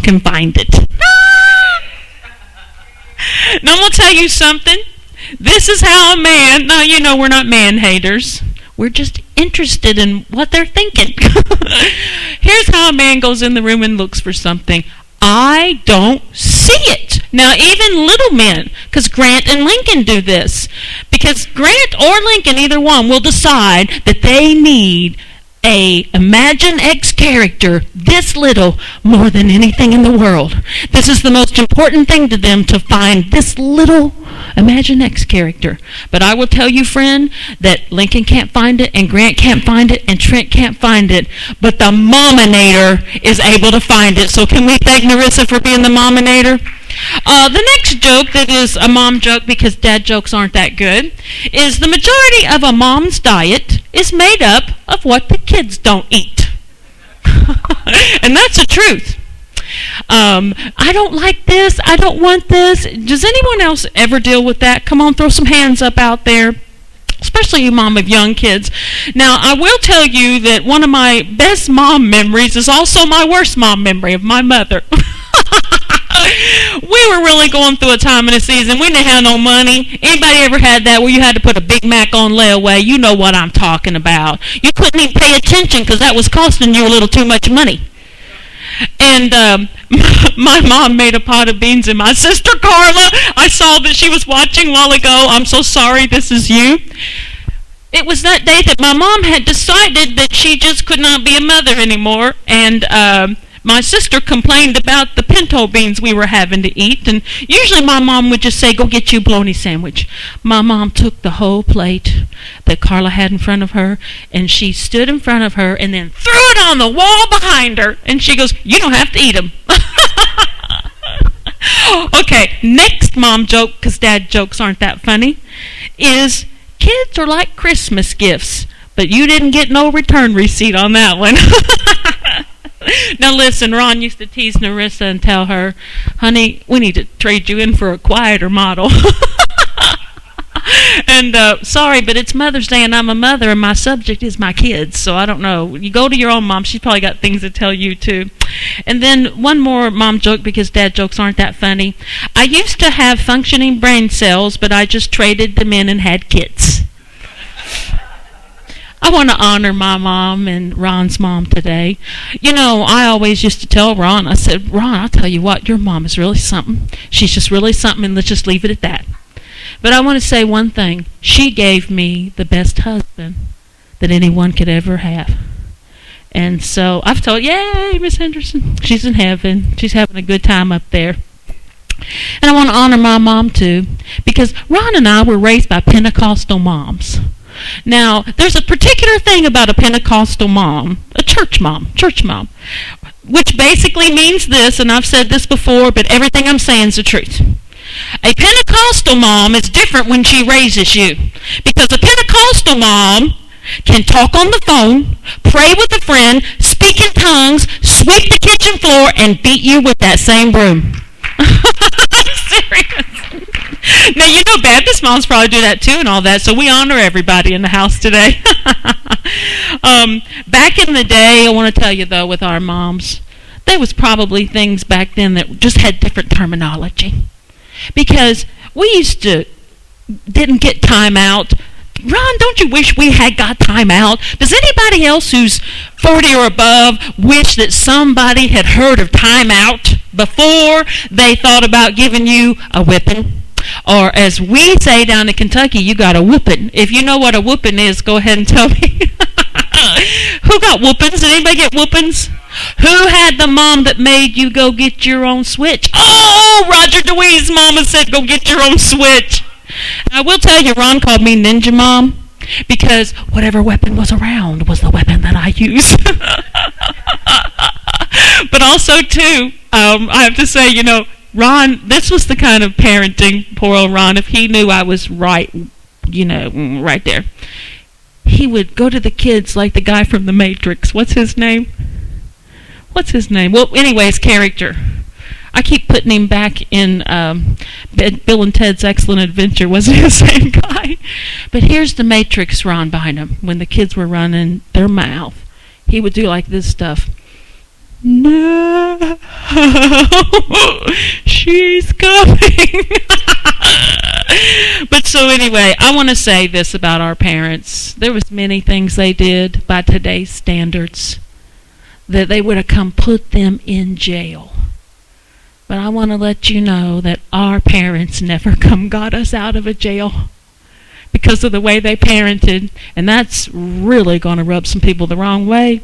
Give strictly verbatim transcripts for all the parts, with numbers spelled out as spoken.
can find it. Now I'm going to tell you something. This is how a man, now you know we're not man haters. We're just interested in what they're thinking. Here's how a man goes in the room and looks for something. I don't see it. Now, even little men, because Grant and Lincoln do this, because Grant or Lincoln, either one, will decide that they need a Imagine X character this little more than anything in the world. This is the most important thing to them, to find this little Imagine X character. But I will tell you, friend, that Lincoln can't find it, and Grant can't find it, and Trent can't find it, but the Mominator is able to find it. So can we thank Narissa for being the Mominator? Uh, the next joke that is a mom joke, because dad jokes aren't that good, is the majority of a mom's diet is made up of what the kids don't eat. And that's the truth. Um, I don't like this. I don't want this. Does anyone else ever deal with that? Come on, throw some hands up out there. Especially you mom of young kids. Now, I will tell you that one of my best mom memories is also my worst mom memory of my mother. We were really going through a time in the season. We didn't have no money. Anybody ever had that where you had to put a Big Mac on layaway? You know what I'm talking about. You couldn't even pay attention because that was costing you a little too much money. And um, my mom made a pot of beans, and my sister Carla, I saw that she was watching a while ago. I'm so sorry, this is you. It was that day that my mom had decided that she just could not be a mother anymore, and um, my sister complained about the pinto beans we were having to eat, and usually my mom would just say, go get you a bologna sandwich. My mom took the whole plate that Carla had in front of her, and she stood in front of her and then threw it on the wall behind her, and she goes, you don't have to eat them. Okay, next mom joke, because dad jokes aren't that funny, is kids are like Christmas gifts, but you didn't get no return receipt on that one. Now listen, Ron used to tease Narissa and tell her, honey, we need to trade you in for a quieter model. And uh, sorry, but it's Mother's Day and I'm a mother and my subject is my kids, so I don't know. You go to your own mom, she's probably got things to tell you too. And then one more mom joke, because dad jokes aren't that funny. I used to have functioning brain cells, but I just traded them in and had kids. I want to honor my mom and Ron's mom today. You know, I always used to tell Ron, I said, Ron, I'll tell you what, your mom is really something. She's just really something, and let's just leave it at that. But I want to say one thing. She gave me the best husband that anyone could ever have. And so I've told, yay, Miss Henderson. She's in heaven. She's having a good time up there. And I want to honor my mom, too, because Ron and I were raised by Pentecostal moms. Now, there's a particular thing about a Pentecostal mom, a church mom, church mom, which basically means this, and I've said this before, but everything I'm saying is the truth. A Pentecostal mom is different when she raises you, because a Pentecostal mom can talk on the phone, pray with a friend, speak in tongues, sweep the kitchen floor, and beat you with that same broom. I'm serious. Now, you know, Baptist moms probably do that, too, and all that, so we honor everybody in the house today. um, back in the day, I want to tell you, though, with our moms, there was probably things back then that just had different terminology. Because we used to, didn't get time out. Ron, don't you wish we had got time out? Does anybody else who's forty or above wish that somebody had heard of time out before they thought about giving you a whipping? Or as we say down in Kentucky, you got a whooping. If you know what a whooping is, go ahead and tell me. Who got whoopings? Did anybody get whoopings? Who had the mom that made you go get your own switch? Oh, Roger DeWee's mama said go get your own switch. I will tell you, Ron called me Ninja Mom, because whatever weapon was around was the weapon that I used. But also, too, um, I have to say, you know, Ron, this was the kind of parenting, poor old Ron, if he knew I was right, you know, right there. He would go to the kids like the guy from The Matrix. What's his name? What's his name? Well, anyways, character. I keep putting him back in um, Bill and Ted's Excellent Adventure. Wasn't he the same guy? But here's The Matrix Ron behind him. When the kids were running their mouth, he would do like this stuff. No! She's coming! But so anyway, I want to say this about our parents. There was many things they did by today's standards that they would have come put them in jail. But I want to let you know that our parents never come got us out of a jail because of the way they parented. And that's really going to rub some people the wrong way.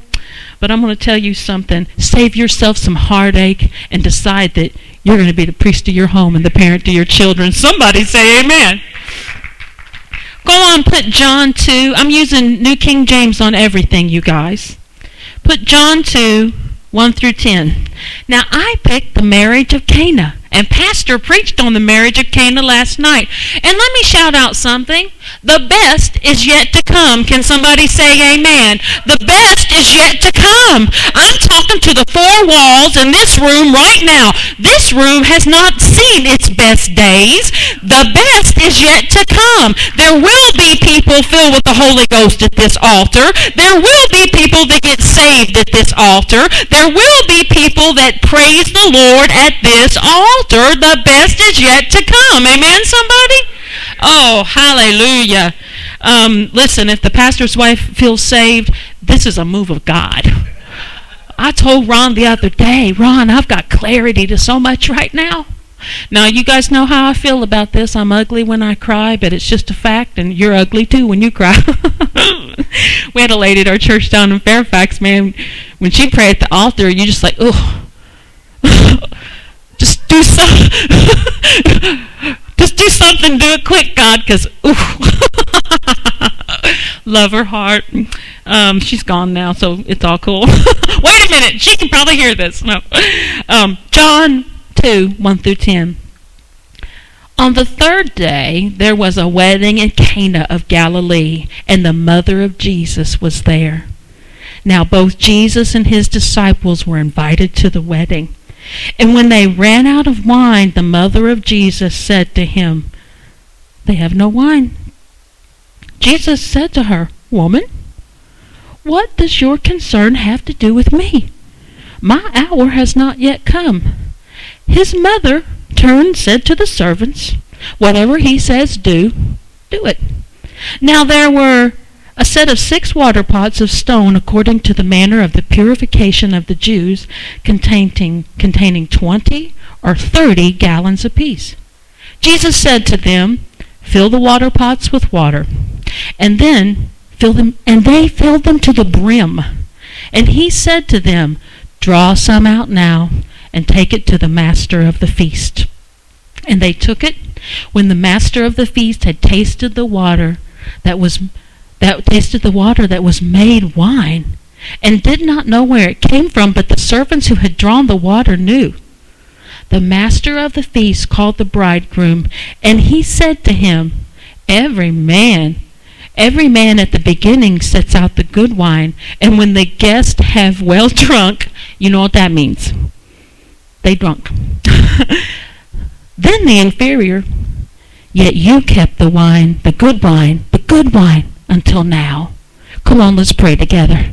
But I'm going to tell you something. Save yourself some heartache and decide that you're going to be the priest of your home and the parent to your children. Somebody say amen. Go on, put John two. I'm using New King James on everything, you guys. Put John two, one through ten. Now, I picked the marriage of Cana, and Pastor preached on the marriage of Cana last night. And let me shout out something. The best is yet to come. Can somebody say amen? The best is yet to come. I'm talking to the four walls in this room right now. This room has not seen its best days. The best is yet to come. There will be people filled with the Holy Ghost at this altar. There will be people that get saved at this altar. There will be people that praise the Lord at this altar. The best is yet to come. Amen, somebody? Oh, hallelujah. Um, listen, if the pastor's wife feels saved, this is a move of God. I told Ron the other day, Ron, I've got clarity to so much right now. Now, you guys know how I feel about this. I'm ugly when I cry, but it's just a fact, and you're ugly too when you cry. We had a lady at our church down in Fairfax, man. When she prayed at the altar, you're just like, oh. Just do something. Just do something. Do it quick, God, because love her heart. Um, she's gone now, so it's all cool. Wait a minute. She can probably hear this. No. Um, John two, one through ten. On the third day, there was a wedding in Cana of Galilee, and the mother of Jesus was there. Now, both Jesus and his disciples were invited to the wedding. And when they ran out of wine, the mother of Jesus said to him, "They have no wine." Jesus said to her, "Woman, what does your concern have to do with me? My hour has not yet come." His mother turned and said to the servants, "Whatever he says do, do it." Now there were a set of six water pots of stone, according to the manner of the purification of the Jews, containing, containing twenty or thirty gallons apiece. Jesus said to them, "Fill the water pots with water," and then fill them, and they filled them to the brim. And he said to them, "Draw some out now, and take it to the master of the feast." And they took it. When the master of the feast had tasted the water that was that tasted the water that was made wine, and did not know where it came from, but the servants who had drawn the water knew. The master of the feast called the bridegroom, and he said to him, Every man, every man at the beginning sets out the good wine, and when the guests have well drunk," you know what that means. They drunk. "Then the inferior, yet you kept the wine, the good wine, the good wine, until now." Come on, let's pray together.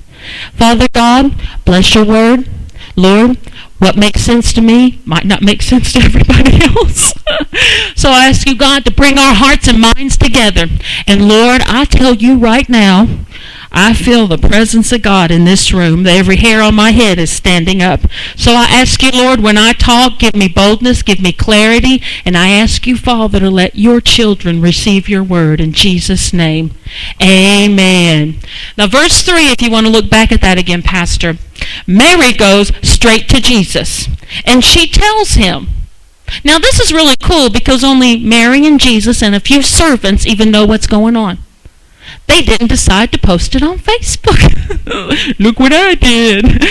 Father God, bless your word. Lord, what makes sense to me might not make sense to everybody else. So I ask you, God, to bring our hearts and minds together. And Lord, I tell you right now, I feel the presence of God in this room. Every hair on my head is standing up. So I ask you, Lord, when I talk, give me boldness, give me clarity, and I ask you, Father, to let your children receive your word in Jesus' name. Amen. Now, verse three, if you want to look back at that again, Pastor. Mary goes straight to Jesus, and she tells him. Now, this is really cool because only Mary and Jesus and a few servants even know what's going on. They didn't decide to post it on Facebook. Look what I did.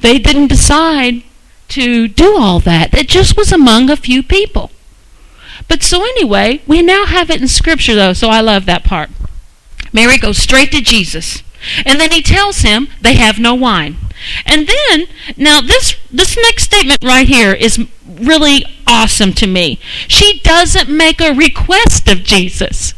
They didn't decide to do all that. It just was among a few people. But so anyway, we now have it in Scripture, though, so I love that part. Mary goes straight to Jesus, and then he tells him they have no wine. And then, now this, this next statement right here is really awesome to me. She doesn't make a request of Jesus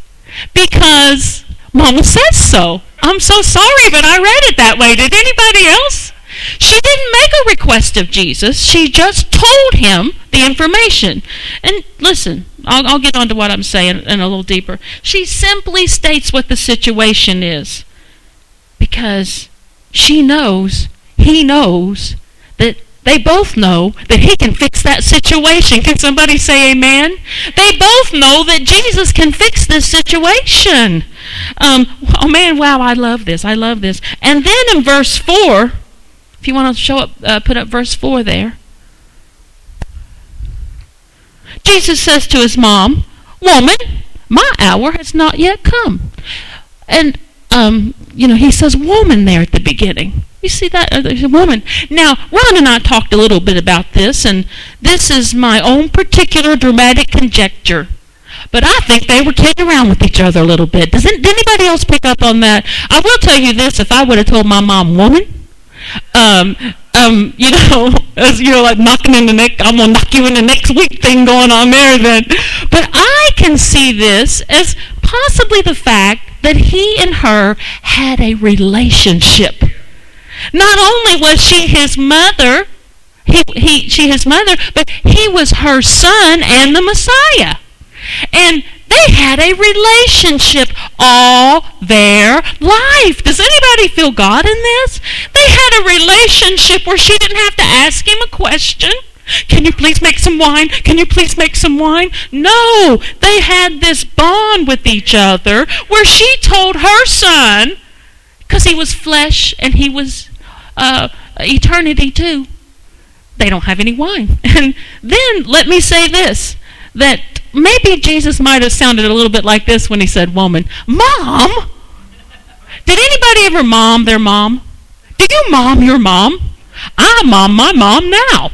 because Mama says so. I'm so sorry, but I read it that way. Did anybody else? She didn't make a request of Jesus. She just told him the information. And listen, I'll, I'll get on to what I'm saying in a little deeper. She simply states what the situation is because she knows, he knows, that they both know that he can fix that situation. Can somebody say amen? They both know that Jesus can fix this situation. Um, oh man, wow, I love this. I love this. And then in verse four, if you want to show up, uh, put up verse four there. Jesus says to his mom, "Woman, my hour has not yet come." And, um, you know, he says woman there at the beginning. You see that? There's a woman. Now, Ron and I talked a little bit about this, and this is my own particular dramatic conjecture. But I think they were kidding around with each other a little bit. Does it, did anybody else pick up on that? I will tell you this, if I would have told my mom, woman, um, um, you know, as you're like knocking in the neck, I'm going to knock you in the next week thing going on there then. But I can see this as possibly the fact that he and her had a relationship. Not only was she his mother, he, he, she his mother, but he was her son and the Messiah. And they had a relationship all their life. Does anybody feel God in this? They had a relationship where she didn't have to ask him a question. Can you please make some wine? Can you please make some wine? No, they had this bond with each other where she told her son, because he was flesh and he was uh, eternity too. They don't have any wine. And then let me say this, that maybe Jesus might have sounded a little bit like this when he said woman. Mom? Did anybody ever mom their mom? Did you mom your mom? I mom my mom now.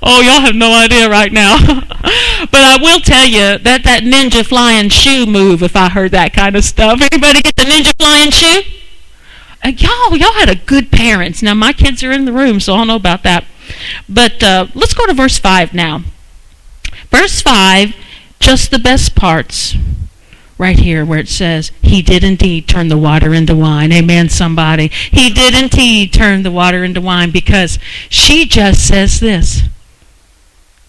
Oh, y'all have no idea right now. But I will tell you that that ninja flying shoe move, if I heard that kind of stuff. Anybody get the ninja flying shoe? Uh, y'all, y'all had a good parents. Now, my kids are in the room, so I don't know about that. But uh, let's go to verse five now. Verse five, just the best parts. Right here where it says, he did indeed turn the water into wine. Amen, somebody. He did indeed turn the water into wine because she just says this.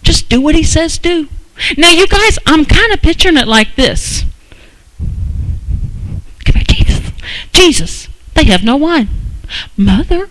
Just do what he says do. Now, you guys, I'm kind of picturing it like this. Come here, Jesus. Jesus, they have no wine. Mother,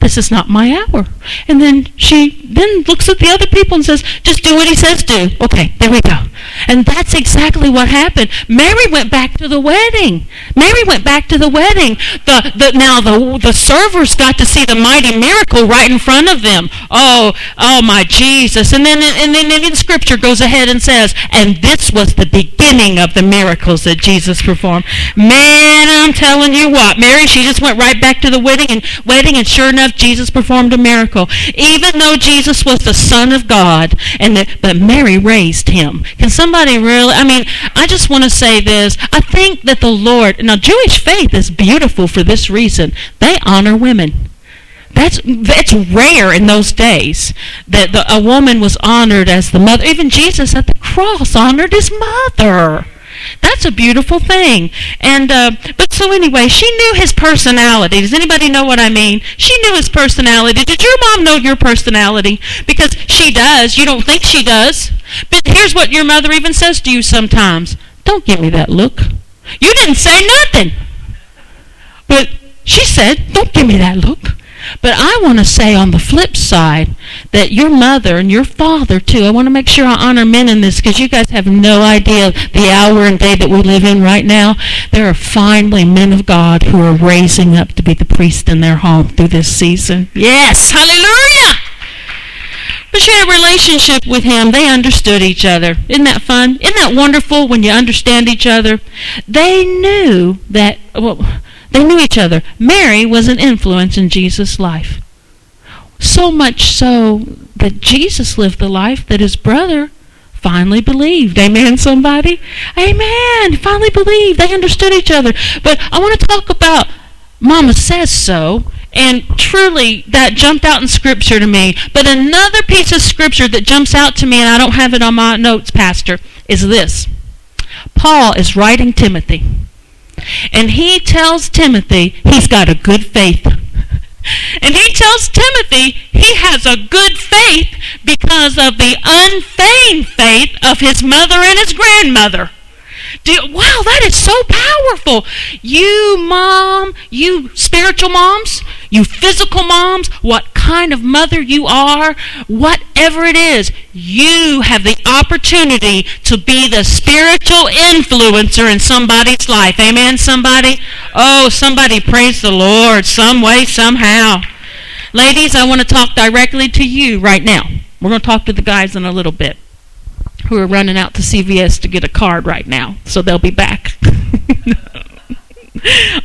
this is not my hour. And then she then looks at the other people and says, just do what he says do. Okay, there we go. And that's exactly what happened. Mary went back to the wedding. Mary went back to the wedding. The, the, now the, the servers got to see the mighty miracle right in front of them. Oh, oh my Jesus. And then, and then in Scripture goes ahead and says, and this was the beginning of the miracles that Jesus performed. Man, I'm telling you what, Mary, she just went right back to the wedding and, wedding, and sure enough, Jesus performed a miracle. Even though Jesus was the Son of God, and the, but Mary raised him. Can somebody really, I mean, I just want to say this. I think that the Lord, now Jewish faith is beautiful for this reason. They honor women. That's that's rare in those days that the, a woman was honored as the mother. Even Jesus at the cross honored his mother. That's a beautiful thing. And uh, but so anyway, she knew his personality. Does anybody know what I mean? She knew his personality. Did your mom know your personality? Because she does. You don't think she does. But here's what your mother even says to you sometimes. Don't give me that look. You didn't say nothing. But she said, don't give me that look. But I want to say on the flip side that your mother and your father, too, I want to make sure I honor men in this because you guys have no idea the hour and day that we live in right now. There are finally men of God who are raising up to be the priest in their home through this season. Yes, hallelujah! But she had a relationship with him. They understood each other. Isn't that fun? Isn't that wonderful when you understand each other? They knew that... Well, they knew each other. Mary was an influence in Jesus' life. So much so that Jesus lived the life that his brother finally believed. Amen, somebody? Amen. Finally believed. They understood each other. But I want to talk about Mama Says So. And truly, that jumped out in Scripture to me. But another piece of Scripture that jumps out to me, and I don't have it on my notes, Pastor, is this. Paul is writing Timothy. And he tells Timothy he's got a good faith. And he tells Timothy he has a good faith because of the unfeigned faith of his mother and his grandmother. Do, wow, that is so powerful. You mom, you spiritual moms, you physical moms, what kind of mother you are, whatever it is, you have the opportunity to be the spiritual influencer in somebody's life. Amen, somebody? Oh, somebody praise the Lord some way, somehow. Ladies, I want to talk directly to you right now. We're going to talk to the guys in a little bit who are running out to C V S to get a card right now, so they'll be back.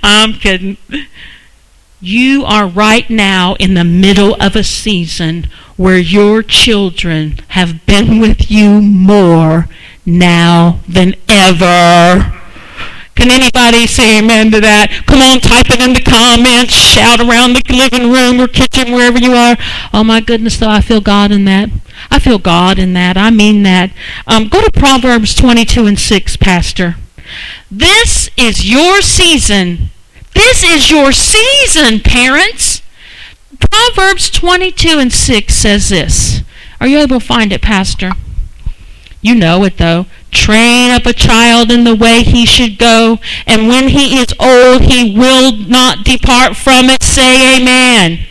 I'm kidding. You are right now in the middle of a season where your children have been with you more now than ever. Can anybody say amen to that? Come on, type it in the comments, shout around the living room or kitchen, wherever you are. Oh my goodness, though, I feel God in that. I feel God in that. I mean that. Um, go to Proverbs twenty-two and six, Pastor. This is your season. This is your season, parents. Proverbs twenty-two and six says this. Are you able to find it, Pastor? You know it, though. Train up a child in the way he should go, and when he is old, he will not depart from it. Say amen.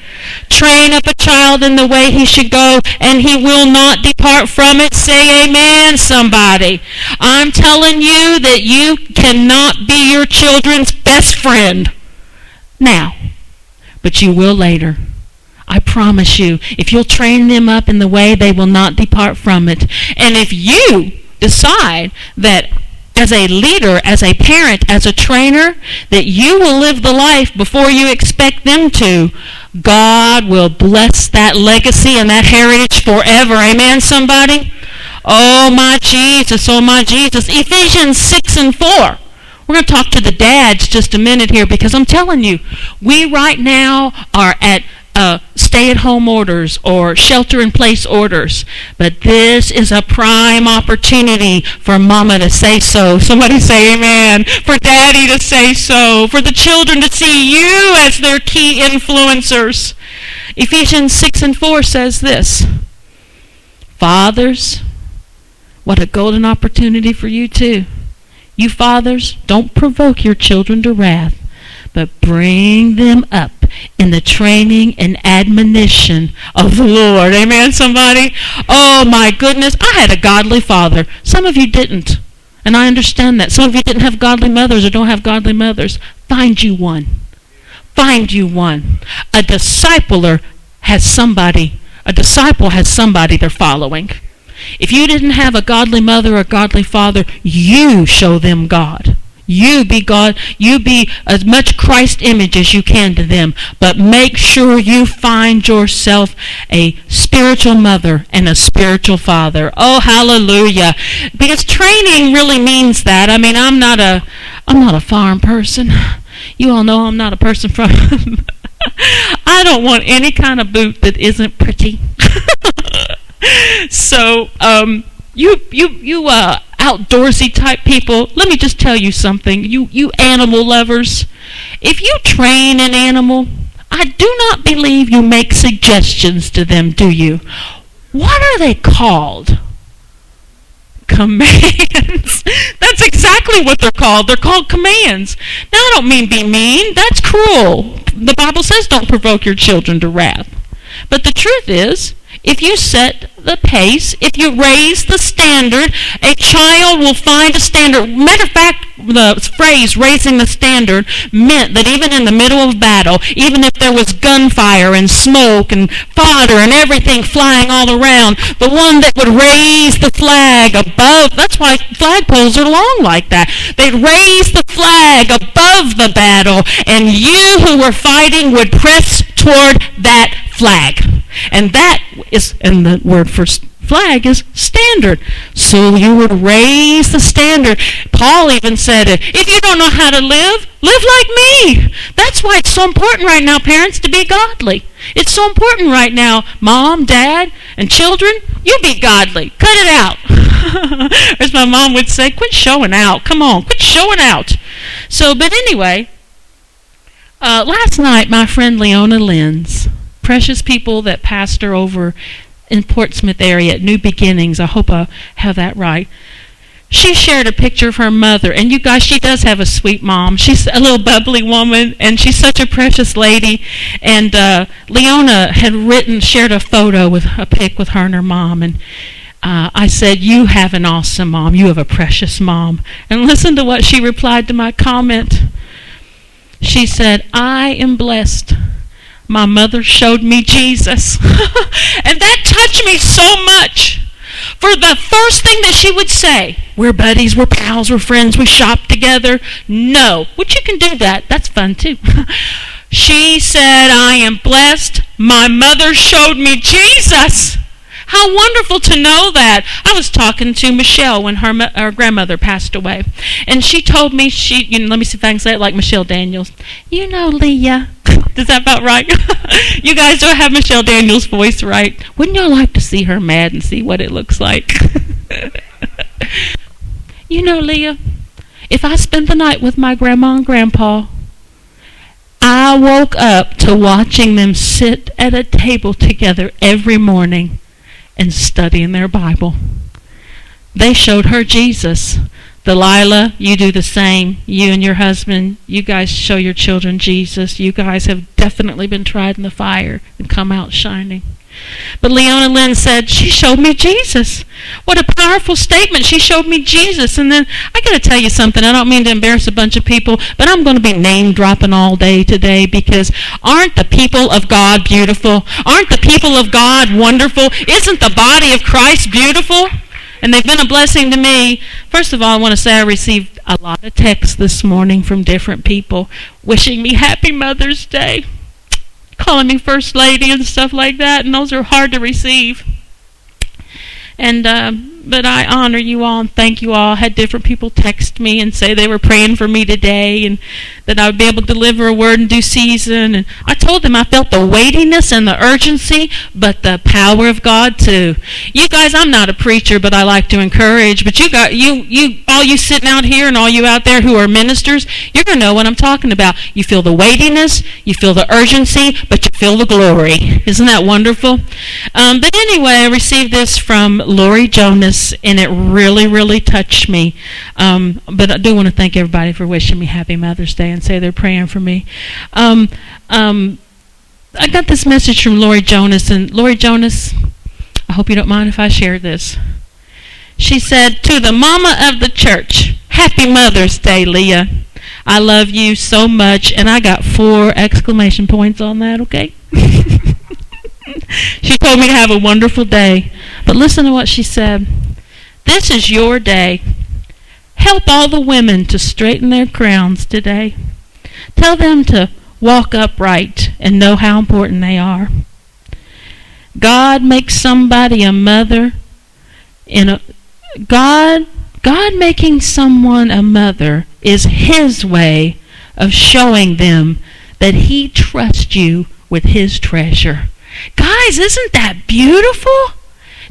Train up a child in the way he should go, and he will not depart from it. Say amen, somebody. I'm telling you that you cannot be your children's best friend now, but you will later. I promise you, if you'll train them up in the way, they will not depart from it. And if you decide that as a leader, as a parent, as a trainer, that you will live the life before you expect them to, God will bless that legacy and that heritage forever. Amen, somebody? Oh, my Jesus. Oh, my Jesus. Ephesians six and four. We're going to talk to the dads just a minute here, because I'm telling you, we right now are at Uh, stay-at-home orders or shelter-in-place orders. But this is a prime opportunity for mama to say so. Somebody say amen. For daddy to say so. For the children to see you as their key influencers. Ephesians six and four says this. Fathers, what a golden opportunity for you too. You fathers, don't provoke your children to wrath, but bring them up in the training and admonition of the Lord. Amen, somebody? Oh, my goodness. I had a godly father. Some of you didn't, and I understand that. Some of you didn't have godly mothers or don't have godly mothers. Find you one. Find you one. A discipler has somebody. A disciple has somebody they're following. If you didn't have a godly mother or a godly father, you show them God. You be God, you be as much Christ image as you can to them, but make sure you find yourself a spiritual mother and a spiritual father. Oh, hallelujah. Because training really means that. I mean, I'm not a I'm not a farm person. You all know I'm not a person from I don't want any kind of boot that isn't pretty. So, um you you you uh outdoorsy type people, let me just tell you something, you you animal lovers, if you train an animal, I do not believe you make suggestions to them, do you? What are they called? Commands. That's exactly what they're called. They're called commands. Now, I don't mean be mean. That's cruel. The Bible says don't provoke your children to wrath. But the truth is, if you set the pace, if you raise the standard, a child will find a standard. Matter of fact, the phrase raising the standard meant that even in the middle of battle, even if there was gunfire and smoke and fodder and everything flying all around, the one that would raise the flag above, that's why flagpoles are long like that. They'd raise the flag above the battle, and you who were fighting would press toward that flag. And that is, and the word for flag is standard. So you would raise the standard. Paul even said it. If you don't know how to live, live like me. That's why it's so important right now, parents, to be godly. It's so important right now, mom, dad, and children, you be godly. Cut it out. As my mom would say, quit showing out. Come on, quit showing out. So, but anyway, Uh, last night, my friend Leona Lenz, precious people that pastor over in Portsmouth area at New Beginnings, I hope I have that right, she shared a picture of her mother. And you guys, she does have a sweet mom. She's a little bubbly woman, and she's such a precious lady. And uh, Leona had written, shared a photo, with a pic with her and her mom. And uh, I said, you have an awesome mom. You have a precious mom. And listen to what she replied to my comment. She said, I am blessed. My mother showed me Jesus. And that touched me so much. For the first thing that she would say, we're buddies, we're pals, we're friends, we shop together. No, which you can do that. That's fun too. She said, I am blessed. My mother showed me Jesus. How wonderful to know that. I was talking to Michelle when her, her grandmother passed away. And she told me, she, you know, let me see if I can say it like Michelle Daniels. You know, Leah. Does that about right? You guys don't have Michelle Daniels' voice, right? Wouldn't y'all like to see her mad and see what it looks like? You know, Leah, if I spent the night with my grandma and grandpa, I woke up to watching them sit at a table together every morning and studying their Bible. They showed her Jesus. Delilah, you do the same. You and your husband, you guys show your children Jesus. You guys have definitely been tried in the fire and come out shining. But Leona Lynn said, she showed me Jesus. What a powerful statement. She showed me Jesus. And then I got to tell you something. I don't mean to embarrass a bunch of people, but I'm going to be name dropping all day today, because aren't the people of God beautiful? Aren't the people of God wonderful? Isn't the body of Christ beautiful? And they've been a blessing to me. First of all, I want to say I received a lot of texts this morning from different people wishing me happy Mother's Day, calling me First Lady and stuff like that, and those are hard to receive. And um, but I honor you all and thank you all. I had different people text me and say they were praying for me today and that I would be able to deliver a word in due season. And I told them I felt the weightiness and the urgency, but the power of God too. You guys, I'm not a preacher, but I like to encourage. But you got you you all you sitting out here and all you out there who are ministers, you're gonna know what I'm talking about. You feel the weightiness, you feel the urgency, but you feel the glory. Isn't that wonderful? Um, but anyway, I received this from Lori Jonas, and it really, really touched me. Um, but I do want to thank everybody for wishing me happy Mother's Day and say they're praying for me. Um, um, I got this message from Lori Jonas, and Lori Jonas, I hope you don't mind if I share this. She said, to the mama of the church, happy Mother's Day, Leah. I love you so much, and I got four exclamation points on that, okay? She told me to have a wonderful day. But listen to what she said. This is your day. Help all the women to straighten their crowns today. Tell them to walk upright and know how important they are. God makes somebody a mother. In a, God, God making someone a mother is His way of showing them that He trusts you with His treasure. Guys, isn't that beautiful?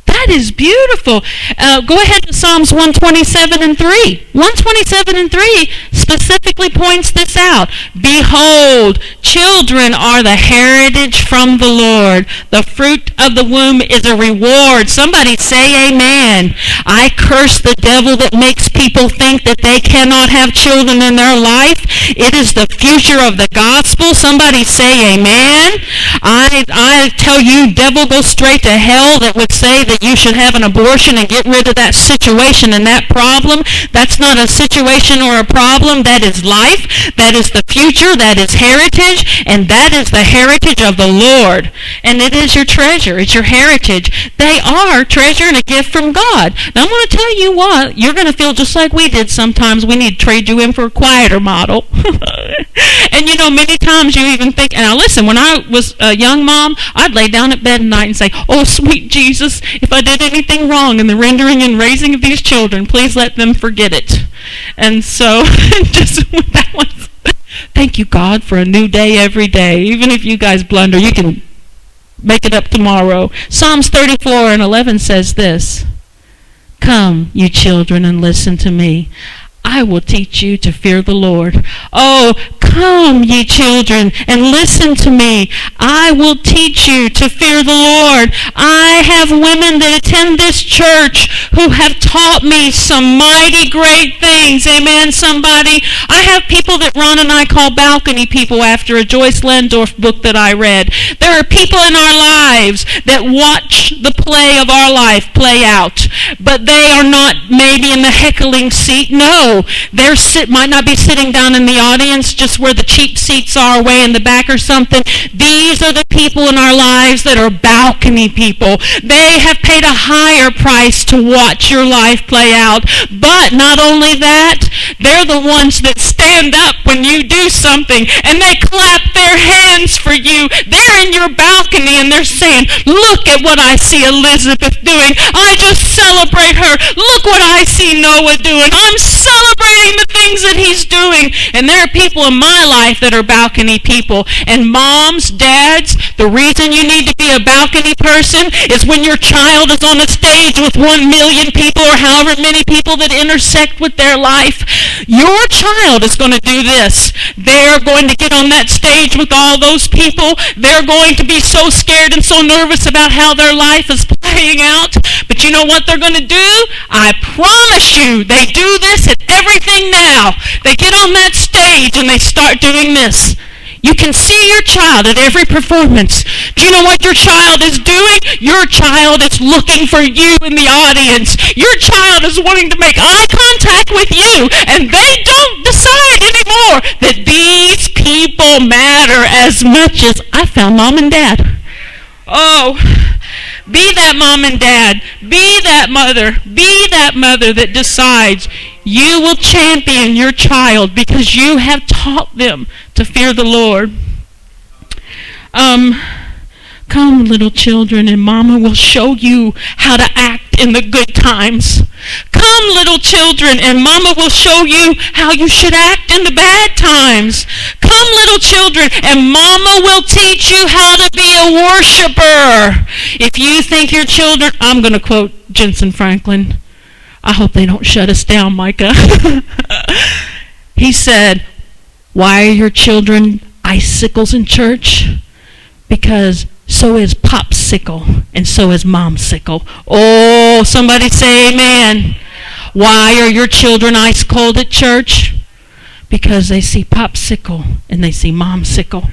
That is beautiful. Uh, go ahead to Psalms one twenty-seven and three. one twenty-seven and three specifically points this out. Behold, children are the heritage from the Lord. The fruit of the womb is a reward. Somebody say amen. I curse the devil that makes people think that they cannot have children in their life. It is the future of the gospel. Somebody say amen. I, I tell you, devil, go straight to hell that would say that you should have an abortion and get rid of that situation and that problem. That's not a situation or a problem. That is life. That is the future. That is heritage. And that is the heritage of the Lord. And it is your treasure. It's your heritage. They are treasure and a gift from God. Now, I'm going to tell you what. You're going to feel just like we did sometimes. We need to trade you in for a quieter model. And, you know, many times you even think, and now listen, when I was a young mom, I'd lay down at bed at night and say, oh, sweet Jesus, if I did anything wrong in the rendering and raising of these children, please let them forget it. And so, just with that one, thank you, God, for a new day every day. Even if you guys blunder, you can make it up tomorrow. Psalms thirty-four and eleven says this, come, you children, and listen to me. I will teach you to fear the Lord. Oh, come. Come, ye children, and listen to me. I will teach you to fear the Lord. I have women that attend this church who have taught me some mighty great things. Amen, somebody? I have people that Ron and I call balcony people after a Joyce Landorf book that I read. There are people in our lives that watch the play of our life play out, but they are not maybe in the heckling seat. No, they sit, might not be sitting down in the audience just where the cheap seats are, way in the back or something. These are the people in our lives that are balcony people. They have paid a higher price to watch your life play out. But not only that, they're the ones that stand up when you do something and they clap their hands for you. They're in your balcony and they're saying, look at what I see Elizabeth doing. I just celebrate her. Look what I see Noah doing. I'm celebrating the things that he's doing. And there are people in my life that are balcony people. And moms, dads, the reason you need to be a balcony person is when your child is on a stage with one million people or however many people that intersect with their life, your child is going to do this. They're going to get on that stage with all those people. They're going to be so scared and so nervous about how their life is playing out. But you know what they're going to do? I promise you, they do this at everything now. They get on that stage and they start doing this. You can see your child at every performance. Do you know what your child is doing? Your child is looking for you in the audience. Your child is wanting to make eye contact with you, and they don't decide anymore that these people matter as much as I found mom and dad. Oh, be that mom and dad. Be that mother. Be that mother that decides you will champion your child because you have taught them to fear the Lord. Um, come, little children, and Mama will show you how to act in the good times. Come, little children, and Mama will show you how you should act in the bad times. Come, little children, and Mama will teach you how to be a worshiper. If you think your children, I'm going to quote Jensen Franklin. I hope they don't shut us down, Micah. He said, why are your children icicles in church? Because so is popsicle and so is momsicle. Oh, somebody say amen. Why are your children ice cold at church? Because they see popsicle and they see momsicle.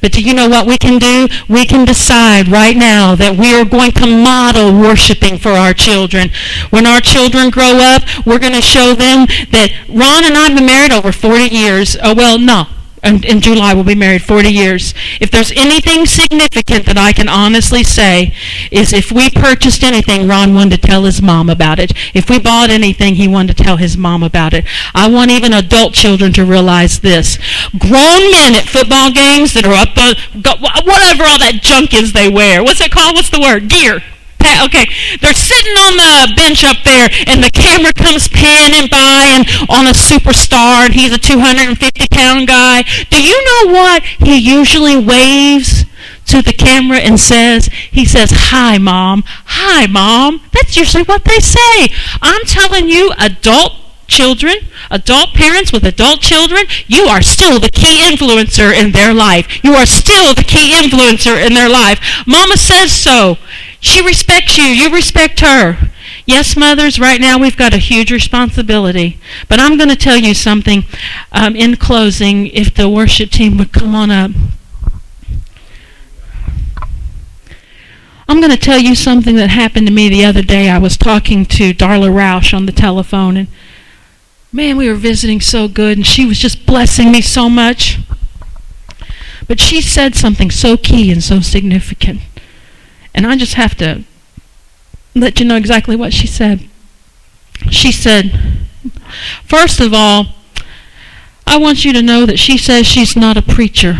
But do you know what we can do? We can decide right now that we are going to model worshiping for our children. When our children grow up, we're going to show them that Ron and I have been married over forty years. Oh, well, no. In, in July, we'll be married forty years. If there's anything significant that I can honestly say is if we purchased anything, Ron wanted to tell his mom about it. If we bought anything, he wanted to tell his mom about it. I want even adult children to realize this. Grown men at football games that are up, the, whatever all that junk is they wear. What's it called? What's the word? Gear. Okay, they're sitting on the bench up there, and the camera comes panning by and on a superstar, and he's a two hundred fifty pound guy. Do you know what? He usually waves to the camera and says, he says, hi, Mom. Hi, Mom. That's usually what they say. I'm telling you, adult children, adult parents with adult children, you are still the key influencer in their life. You are still the key influencer in their life. Mama says so. She respects you. You respect her. Yes, mothers, right now we've got a huge responsibility. But I'm going to tell you something um, in closing, if the worship team would come on up. I'm going to tell you something that happened to me the other day. I was talking to Darla Roush on the telephone, and man, we were visiting so good, and she was just blessing me so much. But she said something so key and so significant. And I just have to let you know exactly what she said. She said, first of all, I want you to know that she says she's not a preacher,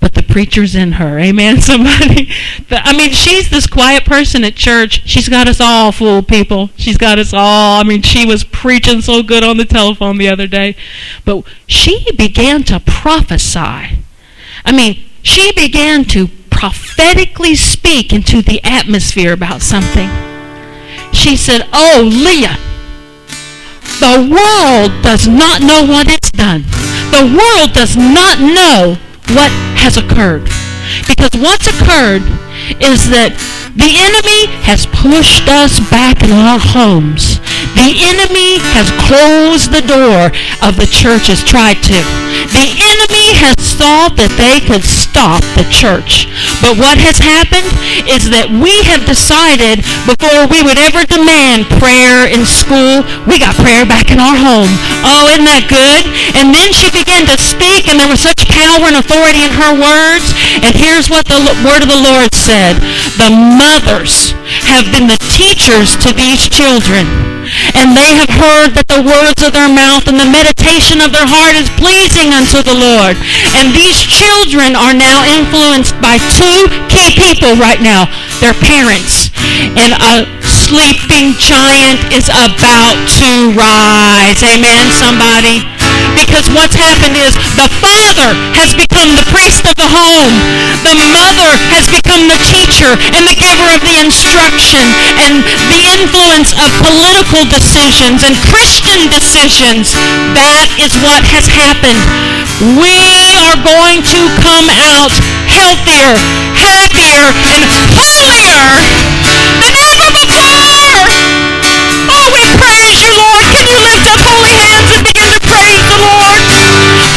but the preacher's in her. Amen, somebody? But, I mean, she's this quiet person at church. She's got us all fooled, people. She's got us all. I mean, she was preaching so good on the telephone the other day. But she began to prophesy. I mean, she began to prophetically speak into the atmosphere about something. She said, oh, Leah, the world does not know what it's done. The the world does not know what has occurred. Because what's occurred is that the enemy has pushed us back in our homes. The enemy has closed the door of the church, has tried to. The enemy has thought that they could stop the church. But what has happened is that we have decided before we would ever demand prayer in school, we got prayer back in our home. Oh, isn't that good? And then she began to speak, and there was such power and authority in her words. And here's what the word of the Lord said. The mothers have been the teachers to these children. And they have heard that the words of their mouth and the meditation of their heart is pleasing unto the Lord. And these children are now influenced by two key people right now, their parents. And a sleeping giant is about to rise. Amen, somebody? Because what's happened is the father has become the priest of the home. The mother has become the teacher and the giver of the instruction, and the influence of political decisions and Christian decisions. That is what has happened. We are going to come out healthier, happier, and holier than ever before. Oh, we praise you, Lord. Can you lift up holy hands and begin to praise the Lord?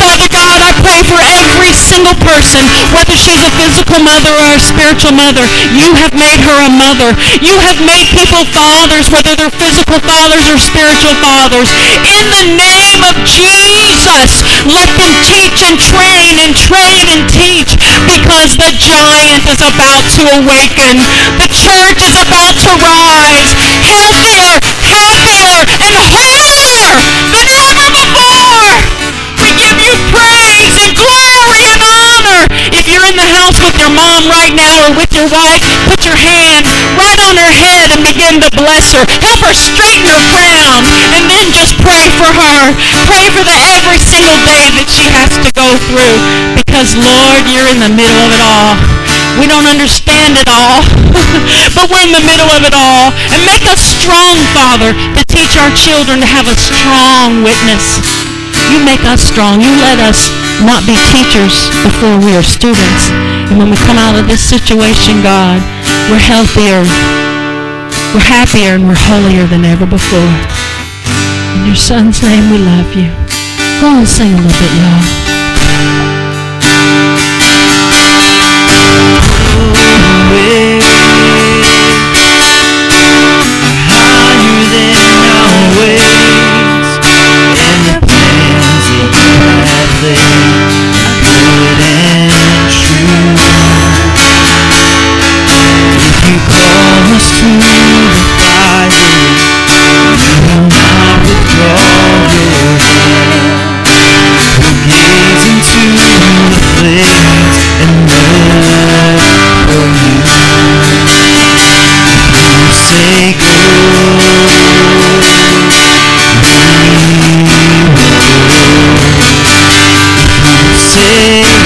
Father God, I pray for every single person, whether she's a physical mother or a spiritual mother. You have made her a mother. You have made people fathers, whether they're physical fathers or spiritual fathers. In the name of Jesus, let them teach and train and train and teach, because the giant is about to awaken. The church is about to rise, healthier, happier, and holier than ever before. We give you praise and glory and honor. If you're in the house with your mom right now or with your wife, put your hand right on her head and begin to bless her. Help her straighten her crown, and then just pray for her. Pray for the every single day that she has to go through, because, Lord, you're in the middle of it all. We don't understand it all, but we're in the middle of it all. And make us strong, Father, to teach our children to have a strong witness. You make us strong. You let us not be teachers before we are students. And when we come out of this situation, God, we're healthier, we're happier, and we're holier than ever before. In your Son's name, we love you. Go and sing a little bit, y'all. Oh,